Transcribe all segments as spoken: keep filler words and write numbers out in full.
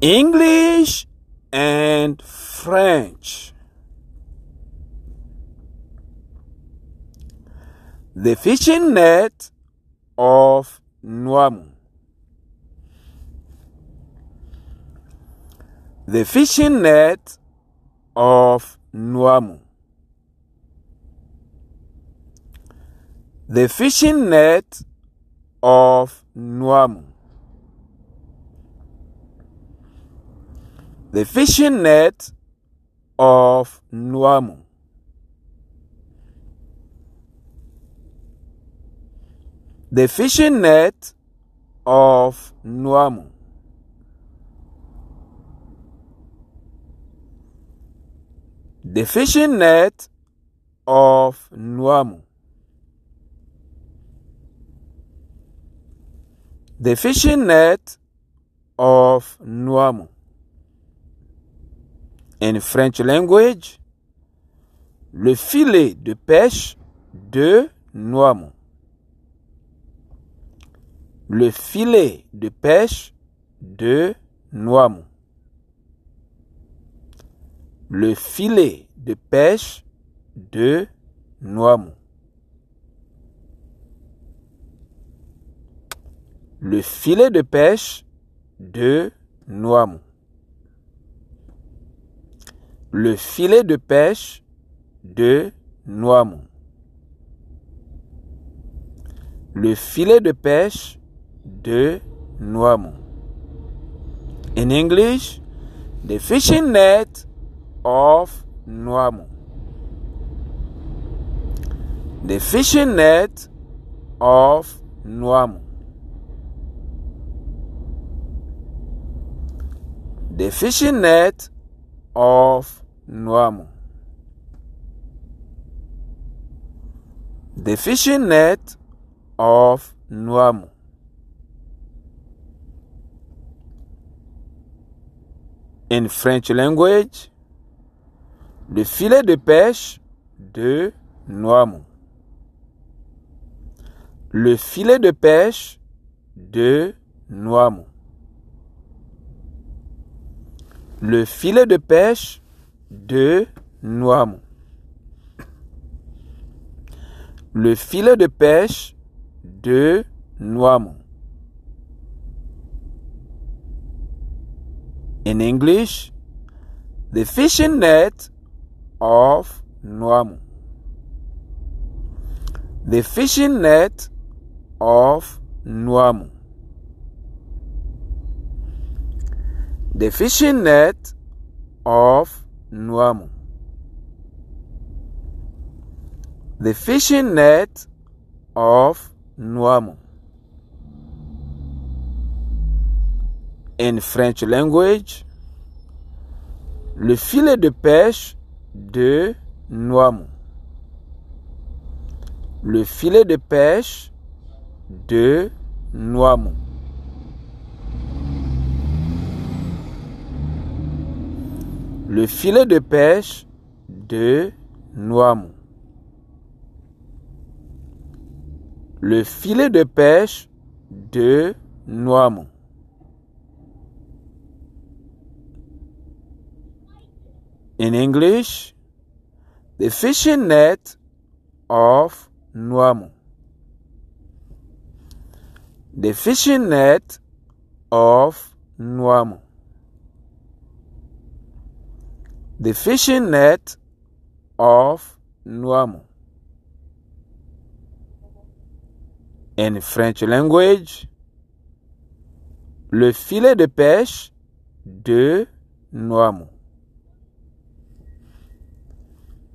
English and French. The fishing net of Nuamu. The fishing net of Nuamu. The fishing net of Nuamu. The fishing net of Nuamu. The fishing net of Nuamu. The fishing net of Nuamu. The fishing net of Nuamu. In French language, le filet de pêche de Nuamu. Le filet de pêche de Nuamu. Le filet de pêche de Nuamu. Le filet de pêche de Nuamu. Le filet de pêche de Nuamu. Le filet de pêche de Nuamu. In English, the fishing net of Nuamu. The fishing net of Nuamu. The fishing net of Nuamu. The fishing net of Nuamu. In French language, le filet de pêche de Nuamu. Le filet de pêche de Nuamu. Le filet de pêche de Nuamu. Le filet de pêche de Nuamu. In English, the fishing net of Nuamu. The fishing net of Nuamu. The fishing net of Nuamu. The fishing net of Nuamu. In French language, le filet de pêche de Nuamu. Le filet de pêche de Nuamu. Le filet de pêche de Nuamu. Le filet de pêche de Nuamu. In English, the fishing net of Nuamu. The fishing net of Nuamu. The fishing net of Nuamu. In French language, le filet de pêche de Nuamu.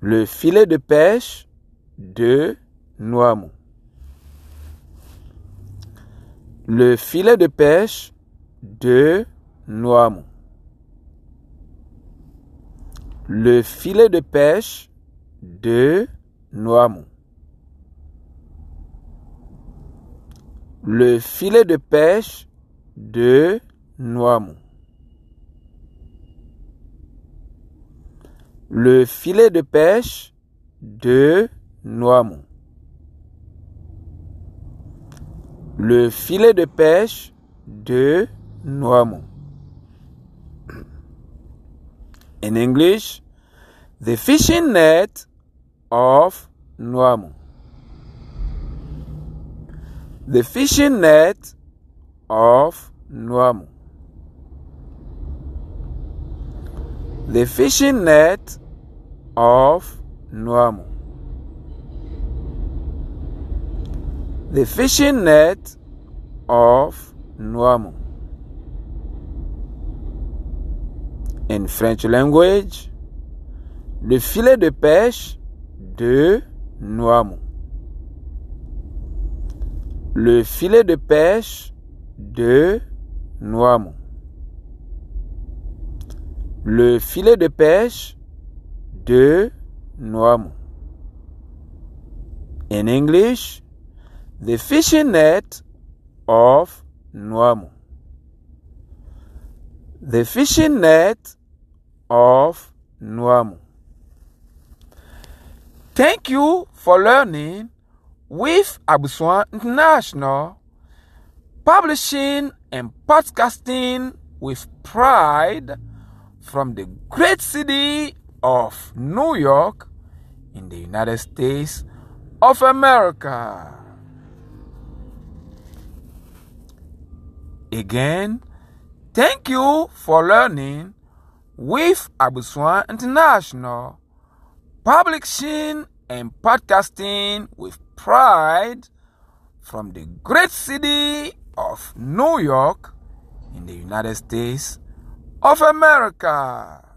Le filet de pêche de Nuamu. Le filet de pêche de Nuamu. Le filet de pêche de Nuamu. Le filet de pêche de Nuamu. Le filet de pêche de Nuamu. Le filet de pêche de Nuamu. In English, the fishing net of Nuamu. The fishing net of Nuamu. The fishing net of Nuamu. The fishing net of Nuamu. In French language, le filet de pêche de Nuamu. Le filet de pêche de Nuamu. Le filet de pêche de Nuamu. In English, the fishing net of Nuamu. The fishing net of Nuamu. Thank you for learning with Aboussouan International, publishing and podcasting with pride from the great city of New York in the United States of America. Again, thank you for learning with Aboussouan International, publishing and podcasting with pride from the great city of New York in the United States of America.